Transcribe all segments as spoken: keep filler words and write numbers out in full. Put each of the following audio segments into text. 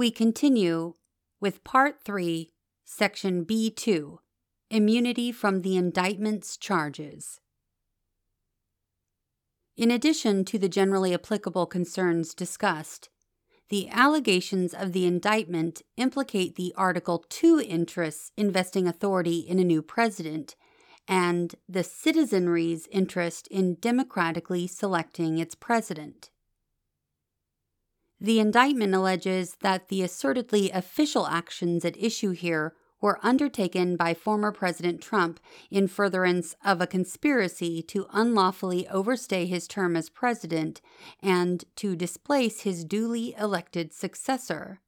We continue with Part three, Section B two, Immunity from the Indictment's Charges. In addition to the generally applicable concerns discussed, the allegations of the indictment implicate the Article two interests investing authority in a new president and the citizenry's interest in democratically selecting its president. The indictment alleges that the assertedly official actions at issue here were undertaken by former President Trump in furtherance of a conspiracy to unlawfully overstay his term as president and to displace his duly elected successor.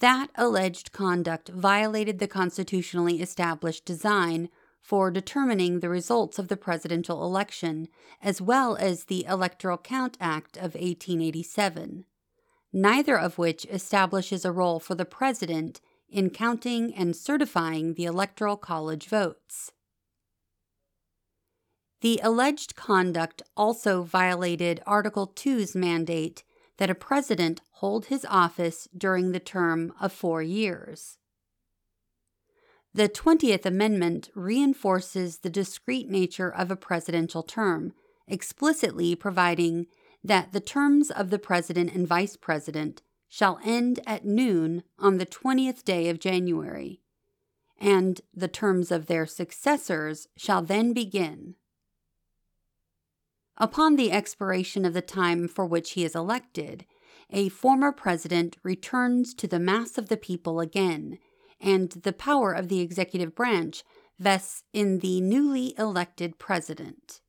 That alleged conduct violated the constitutionally established design for determining the results of the presidential election, as well as the Electoral Count Act of eighteen eighty-seven, neither of which establishes a role for the president in counting and certifying the Electoral College votes. The alleged conduct also violated Article two's mandate that a president hold his office during the term of four years. The twentieth Amendment reinforces the discrete nature of a presidential term, explicitly providing that the terms of the president and vice president shall end at noon on the twentieth day of January, and the terms of their successors shall then begin. Upon the expiration of the time for which he is elected, a former president returns to the mass of the people again, and the power of the executive branch vests in the newly elected president.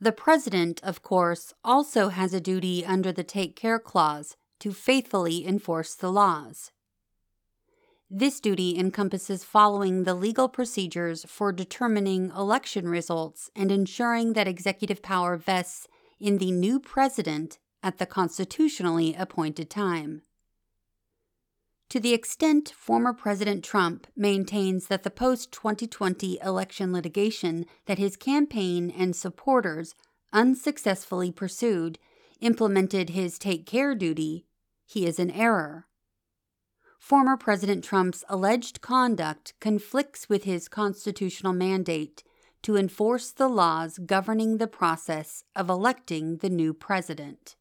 The president, of course, also has a duty under the Take Care Clause to faithfully enforce the laws. This duty encompasses following the legal procedures for determining election results and ensuring that executive power vests in the new president at the constitutionally appointed time. To the extent former President Trump maintains that the post twenty twenty election litigation that his campaign and supporters unsuccessfully pursued implemented his take care duty, he is in error. Former President Trump's alleged conduct conflicts with his constitutional mandate to enforce the laws governing the process of electing the new president.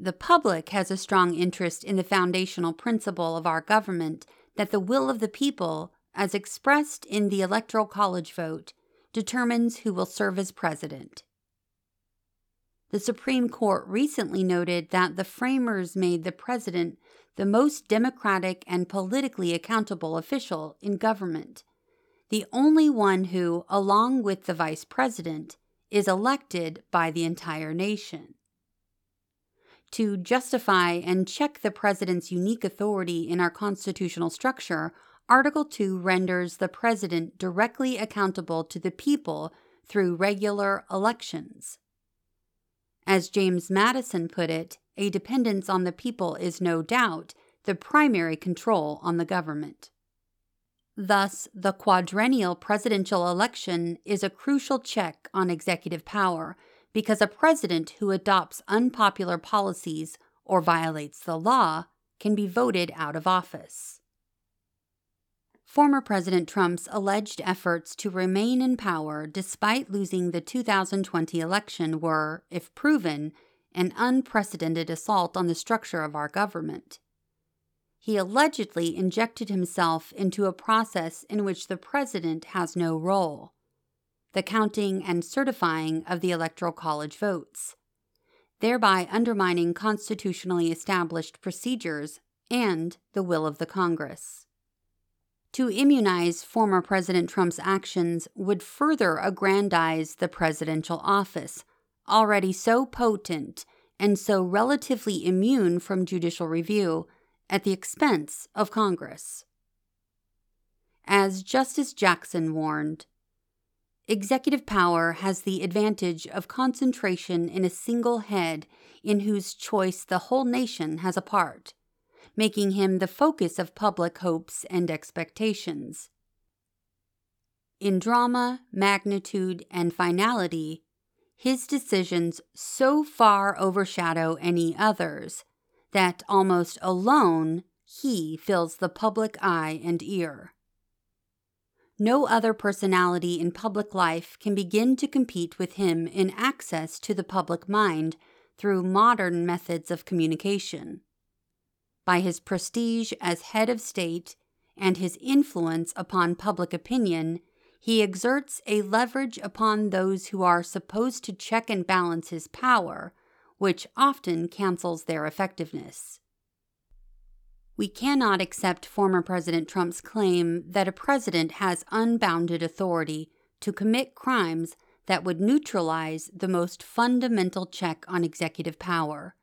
The public has a strong interest in the foundational principle of our government that the will of the people, as expressed in the Electoral College vote, determines who will serve as president. The Supreme Court recently noted that the framers made the president the most democratic and politically accountable official in government, the only one who, along with the vice president, is elected by the entire nation. To justify and check the president's unique authority in our constitutional structure, Article two renders the president directly accountable to the people through regular elections. As James Madison put it, a dependence on the people is no doubt the primary control on the government. Thus, the quadrennial presidential election is a crucial check on executive power, because a president who adopts unpopular policies or violates the law can be voted out of office. Former President Trump's alleged efforts to remain in power despite losing the two thousand twenty election were, if proven, an unprecedented assault on the structure of our government. He allegedly injected himself into a process in which the president has no role: the counting and certifying of the Electoral College votes, thereby undermining constitutionally established procedures and the will of the Congress. To immunize former President Trump's actions would further aggrandize the presidential office, already so potent and so relatively immune from judicial review, at the expense of Congress. As Justice Jackson warned, executive power has the advantage of concentration in a single head in whose choice the whole nation has a part, making him the focus of public hopes and expectations. In drama, magnitude, and finality, his decisions so far overshadow any others that almost alone he fills the public eye and ear. No other personality in public life can begin to compete with him in access to the public mind through modern methods of communication. By his prestige as head of state and his influence upon public opinion, he exerts a leverage upon those who are supposed to check and balance his power, which often cancels their effectiveness. We cannot accept former President Trump's claim that a president has unbounded authority to commit crimes that would neutralize the most fundamental check on executive power: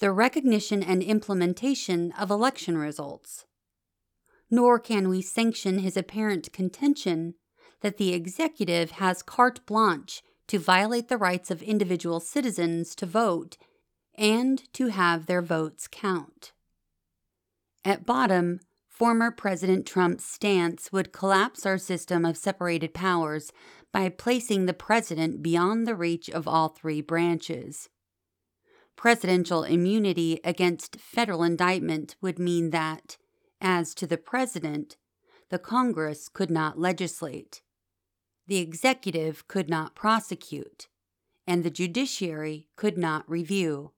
the recognition and implementation of election results. Nor can we sanction his apparent contention that the executive has carte blanche to violate the rights of individual citizens to vote and to have their votes count. At bottom, former President Trump's stance would collapse our system of separated powers by placing the president beyond the reach of all three branches. Presidential immunity against federal indictment would mean that, as to the president, the Congress could not legislate, the executive could not prosecute, and the judiciary could not review.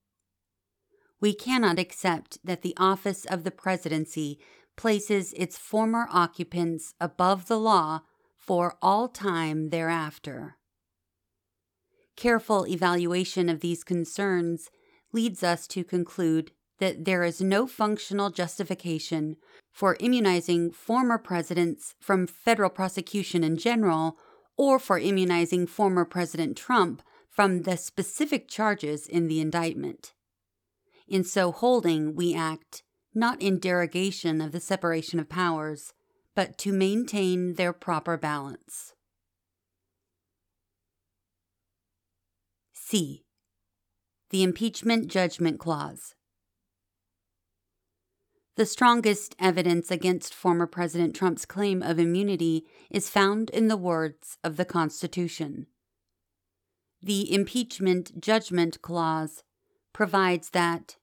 We cannot accept that the office of the presidency places its former occupants above the law for all time thereafter. Careful evaluation of these concerns leads us to conclude that there is no functional justification for immunizing former presidents from federal prosecution in general, or for immunizing former President Trump from the specific charges in the indictment. In so holding, we act not in derogation of the separation of powers, but to maintain their proper balance. C. The Impeachment Judgment Clause. The strongest evidence against former President Trump's claim of immunity is found in the words of the Constitution. The Impeachment Judgment Clause provides that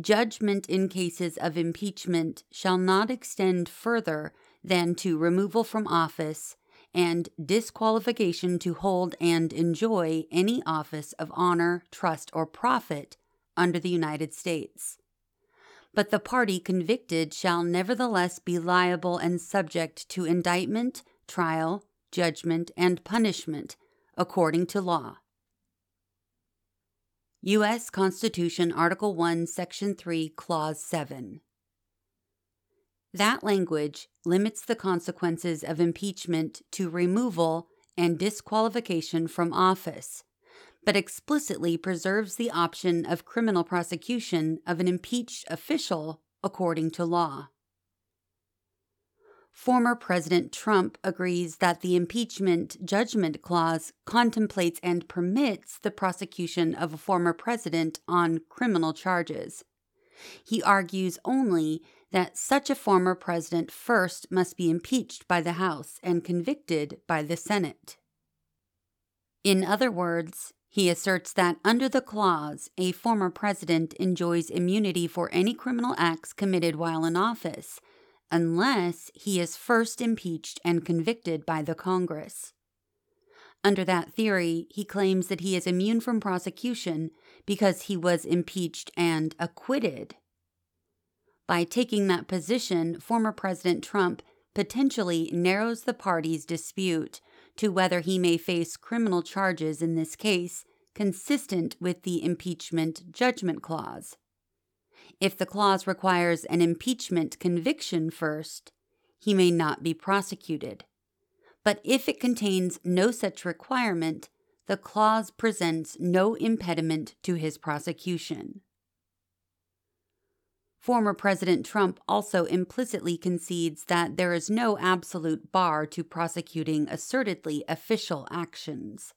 judgment in cases of impeachment shall not extend further than to removal from office and disqualification to hold and enjoy any office of honor, trust, or profit under the United States. But the party convicted shall nevertheless be liable and subject to indictment, trial, judgment, and punishment according to law. U S. Constitution, Article one, Section three, Clause seven. That language limits the consequences of impeachment to removal and disqualification from office, but explicitly preserves the option of criminal prosecution of an impeached official according to law. Former President Trump agrees that the Impeachment Judgment Clause contemplates and permits the prosecution of a former president on criminal charges. He argues only that such a former president first must be impeached by the House and convicted by the Senate. In other words, he asserts that under the clause, a former president enjoys immunity for any criminal acts committed while in office, unless he is first impeached and convicted by the Congress. Under that theory, he claims that he is immune from prosecution because he was impeached and acquitted. By taking that position, former President Trump potentially narrows the party's dispute to whether he may face criminal charges in this case consistent with the Impeachment Judgment Clause. If the clause requires an impeachment conviction first, he may not be prosecuted. But if it contains no such requirement, the clause presents no impediment to his prosecution. Former President Trump also implicitly concedes that there is no absolute bar to prosecuting assertedly official actions.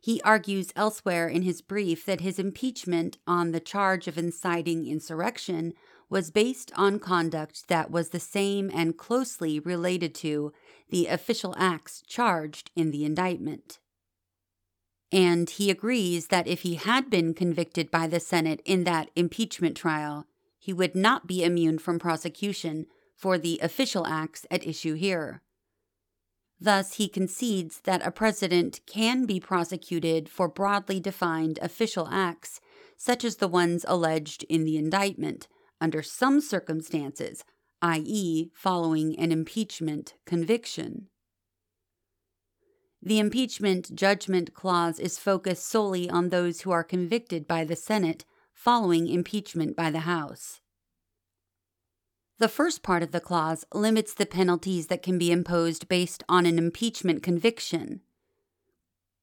He argues elsewhere in his brief that his impeachment on the charge of inciting insurrection was based on conduct that was the same and closely related to the official acts charged in the indictment. and he agrees that if he had been convicted by the Senate in that impeachment trial, he would not be immune from prosecution for the official acts at issue here. Thus, he concedes that a president can be prosecuted for broadly defined official acts, such as the ones alleged in the indictment, under some circumstances, that is, following an impeachment conviction. The Impeachment Judgment Clause is focused solely on those who are convicted by the Senate following impeachment by the House. The first part of the clause limits the penalties that can be imposed based on an impeachment conviction.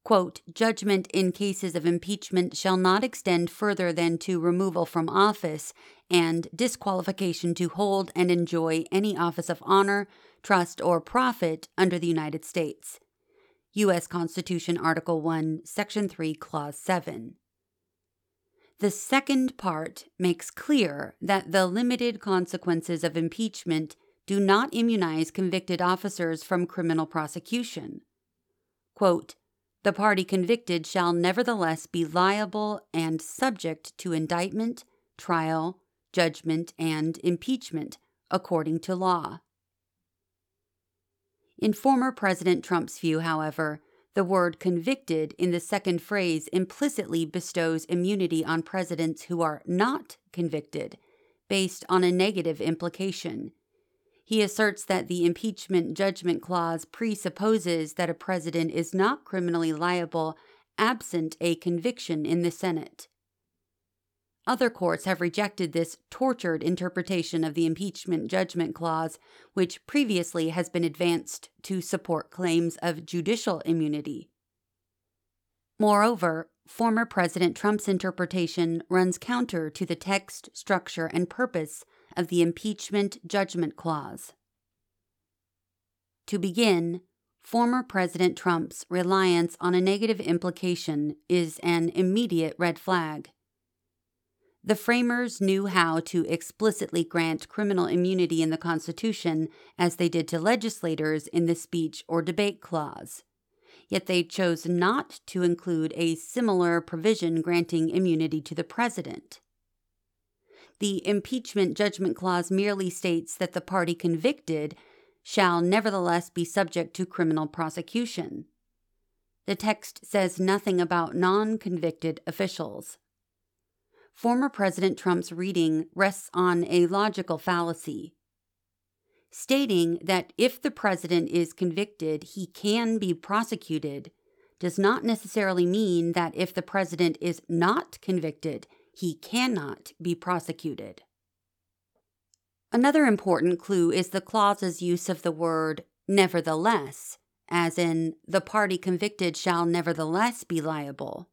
Quote, "Judgment in cases of impeachment shall not extend further than to removal from office and disqualification to hold and enjoy any office of honor, trust, or profit under the United States." U S. Constitution, Article one, Section three, Clause seven. The second part makes clear that the limited consequences of impeachment do not immunize convicted officers from criminal prosecution. Quote, "The party convicted shall nevertheless be liable and subject to indictment, trial, judgment, and impeachment according to law." In former President Trump's view, however, the word convicted in the second phrase implicitly bestows immunity on presidents who are not convicted, based on a negative implication. He asserts that the Impeachment Judgment Clause presupposes that a president is not criminally liable absent a conviction in the Senate. Other courts have rejected this tortured interpretation of the Impeachment Judgment Clause, which previously has been advanced to support claims of judicial immunity. Moreover, former President Trump's interpretation runs counter to the text, structure, and purpose of the Impeachment Judgment Clause. To begin, former President Trump's reliance on a negative implication is an immediate red flag. The framers knew how to explicitly grant criminal immunity in the Constitution, as they did to legislators in the Speech or Debate Clause. Yet they chose not to include a similar provision granting immunity to the president. The Impeachment Judgment Clause merely states that the party convicted shall nevertheless be subject to criminal prosecution. The text says nothing about non-convicted officials. Former President Trump's reading rests on a logical fallacy, stating that if the president is convicted, he can be prosecuted does not necessarily mean that if the president is not convicted, he cannot be prosecuted. Another important clue is the clause's use of the word nevertheless, as in the party convicted shall nevertheless be liable.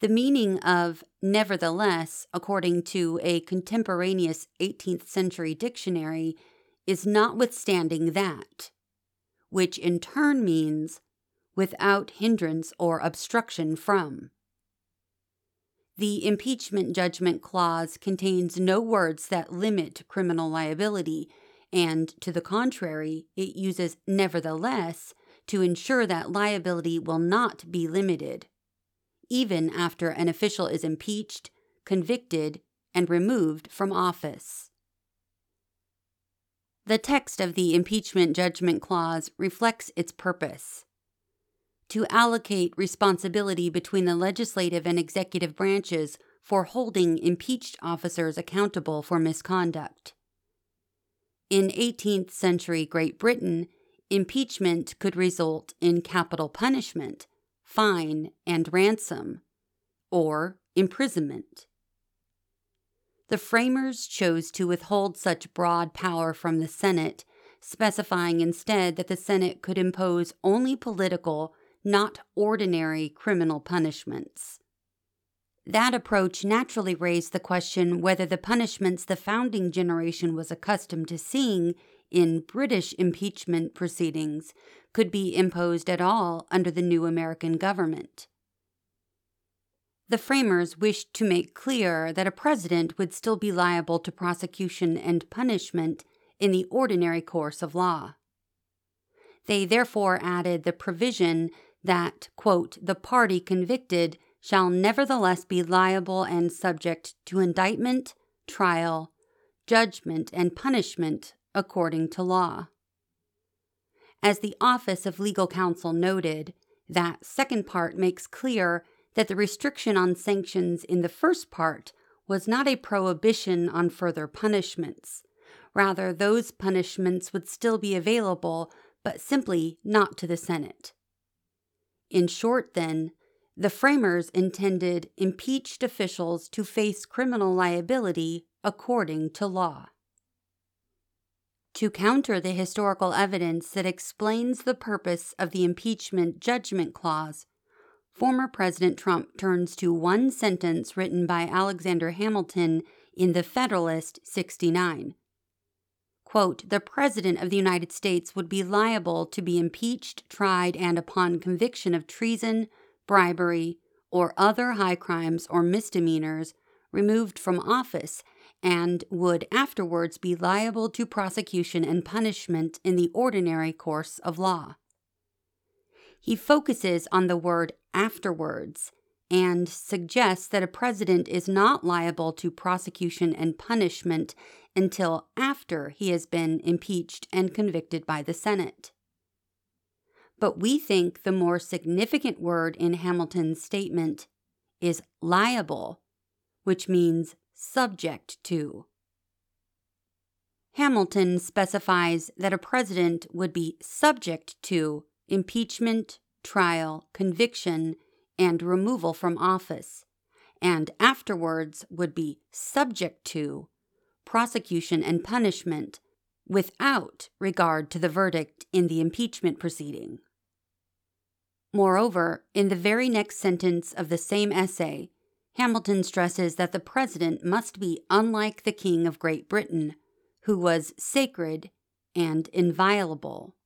The meaning of nevertheless, according to a contemporaneous eighteenth century dictionary, is notwithstanding that, which in turn means without hindrance or obstruction from. The Impeachment Judgment Clause contains no words that limit criminal liability, and to the contrary, it uses nevertheless to ensure that liability will not be limited, even after an official is impeached, convicted, and removed from office. The text of the Impeachment Judgment Clause reflects its purpose: to allocate responsibility between the legislative and executive branches for holding impeached officers accountable for misconduct. In eighteenth century Great Britain, impeachment could result in capital punishment, fine, and ransom, or imprisonment. The framers chose to withhold such broad power from the Senate, specifying instead that the Senate could impose only political, not ordinary, criminal punishments. That approach naturally raised the question whether the punishments the founding generation was accustomed to seeing in British impeachment proceedings could be imposed at all under the new American government. The framers wished to make clear that a president would still be liable to prosecution and punishment in the ordinary course of law. They therefore added the provision that, quote, the party convicted shall nevertheless be liable and subject to indictment, trial, judgment, and punishment according to law. As the Office of Legal Counsel noted, that second part makes clear that the restriction on sanctions in the first part was not a prohibition on further punishments. Rather, those punishments would still be available, but simply not to the Senate. In short, then, the framers intended impeached officials to face criminal liability according to law. To counter the historical evidence that explains the purpose of the Impeachment Judgment Clause, former President Trump turns to one sentence written by Alexander Hamilton in The Federalist, sixty-nine. Quote, the President of the United States would be liable to be impeached, tried, and upon conviction of treason, bribery, or other high crimes or misdemeanors, removed from office, and would afterwards be liable to prosecution and punishment in the ordinary course of law. He focuses on the word afterwards and suggests that a president is not liable to prosecution and punishment until after he has been impeached and convicted by the Senate. But we think the more significant word in Hamilton's statement is liable, which means subject to. Hamilton specifies that a president would be subject to impeachment, trial, conviction, and removal from office, and afterwards would be subject to prosecution and punishment without regard to the verdict in the impeachment proceeding. Moreover, in the very next sentence of the same essay, Hamilton stresses that the president must be unlike the King of Great Britain, who was sacred and inviolable.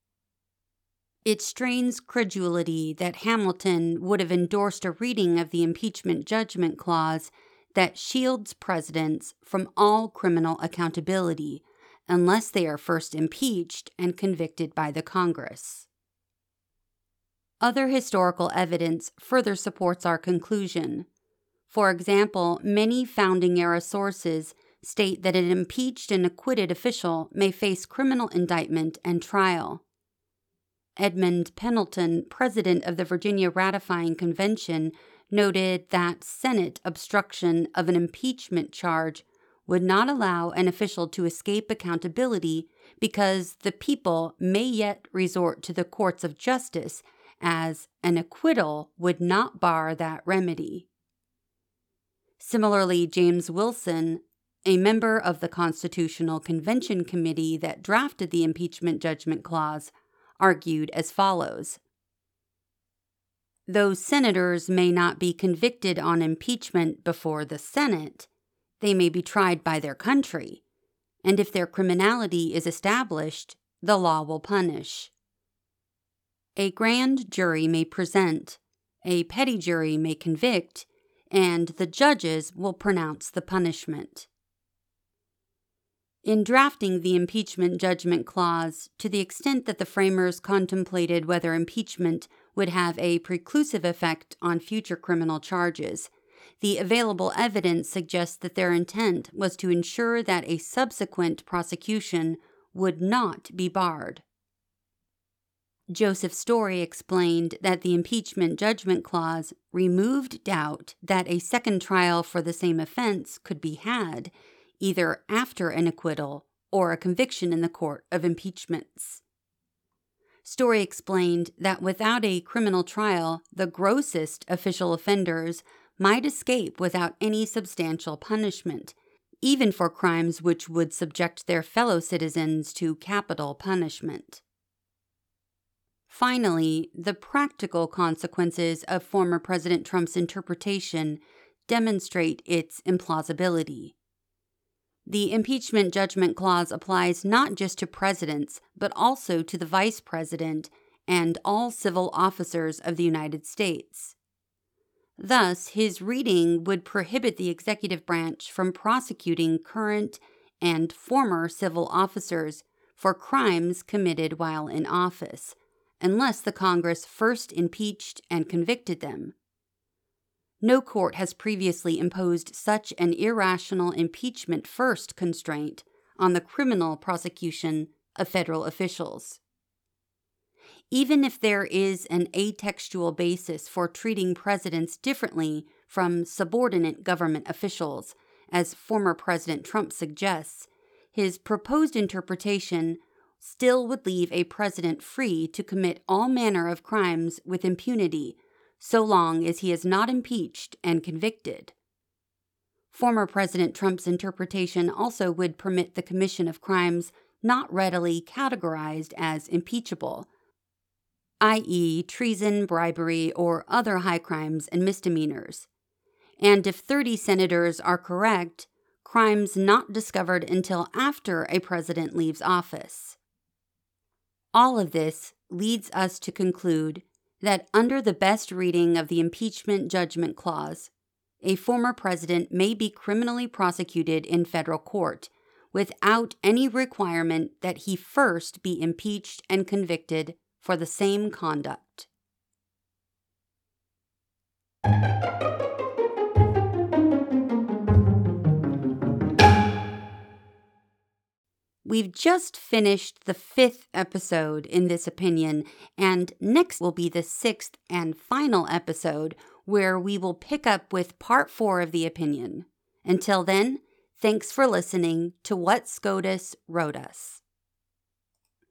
It strains credulity that Hamilton would have endorsed a reading of the Impeachment Judgment Clause that shields presidents from all criminal accountability unless they are first impeached and convicted by the Congress. Other historical evidence further supports our conclusion. For example, many founding-era sources state that an impeached and acquitted official may face criminal indictment and trial. Edmund Pendleton, president of the Virginia Ratifying Convention, noted that Senate obstruction of an impeachment charge would not allow an official to escape accountability because the people may yet resort to the courts of justice, as an acquittal would not bar that remedy. Similarly, James Wilson, a member of the Constitutional Convention Committee that drafted the Impeachment Judgment Clause, argued as follows. Though senators may not be convicted on impeachment before the Senate, they may be tried by their country, and if their criminality is established, the law will punish. A grand jury may present, a petty jury may convict, and the judges will pronounce the punishment. In drafting the Impeachment Judgment Clause, to the extent that the framers contemplated whether impeachment would have a preclusive effect on future criminal charges, the available evidence suggests that their intent was to ensure that a subsequent prosecution would not be barred. Joseph Story explained that the Impeachment Judgment Clause removed doubt that a second trial for the same offense could be had, either after an acquittal or a conviction in the court of impeachments. Story explained that without a criminal trial, the grossest official offenders might escape without any substantial punishment, even for crimes which would subject their fellow citizens to capital punishment. Finally, the practical consequences of former President Trump's interpretation demonstrate its implausibility. The Impeachment Judgment Clause applies not just to presidents, but also to the vice president and all civil officers of the United States. Thus, his reading would prohibit the executive branch from prosecuting current and former civil officers for crimes committed while in office, unless the Congress first impeached and convicted them. No court has previously imposed such an irrational impeachment first constraint on the criminal prosecution of federal officials. Even if there is an atextual basis for treating presidents differently from subordinate government officials, as former President Trump suggests, his proposed interpretation still would leave a president free to commit all manner of crimes with impunity, so long as he is not impeached and convicted. Former President Trump's interpretation also would permit the commission of crimes not readily categorized as impeachable, that is treason, bribery, or other high crimes and misdemeanors. And if thirty senators are correct, crimes not discovered until after a president leaves office. All of this leads us to conclude that under the best reading of the Impeachment Judgment Clause, a former president may be criminally prosecuted in federal court without any requirement that he first be impeached and convicted for the same conduct. We've just finished the fifth episode in this opinion, and next will be the sixth and final episode, where we will pick up with part four of the opinion. Until then, thanks for listening to What SCOTUS Wrote Us.